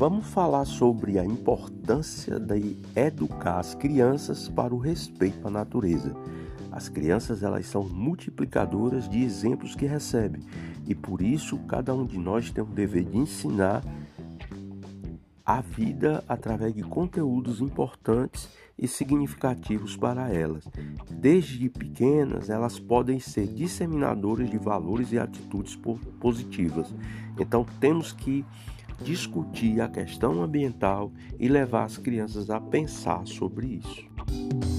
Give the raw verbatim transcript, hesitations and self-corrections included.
Vamos falar sobre a importância de educar as crianças para o respeito à natureza. As crianças elas são multiplicadoras de exemplos que recebem e por isso cada um de nós tem o dever de ensinar a vida através de conteúdos importantes e significativos para elas. Desde pequenas, elas podem ser disseminadoras de valores e atitudes positivas. Então, temos que discutir a questão ambiental e levar as crianças a pensar sobre isso.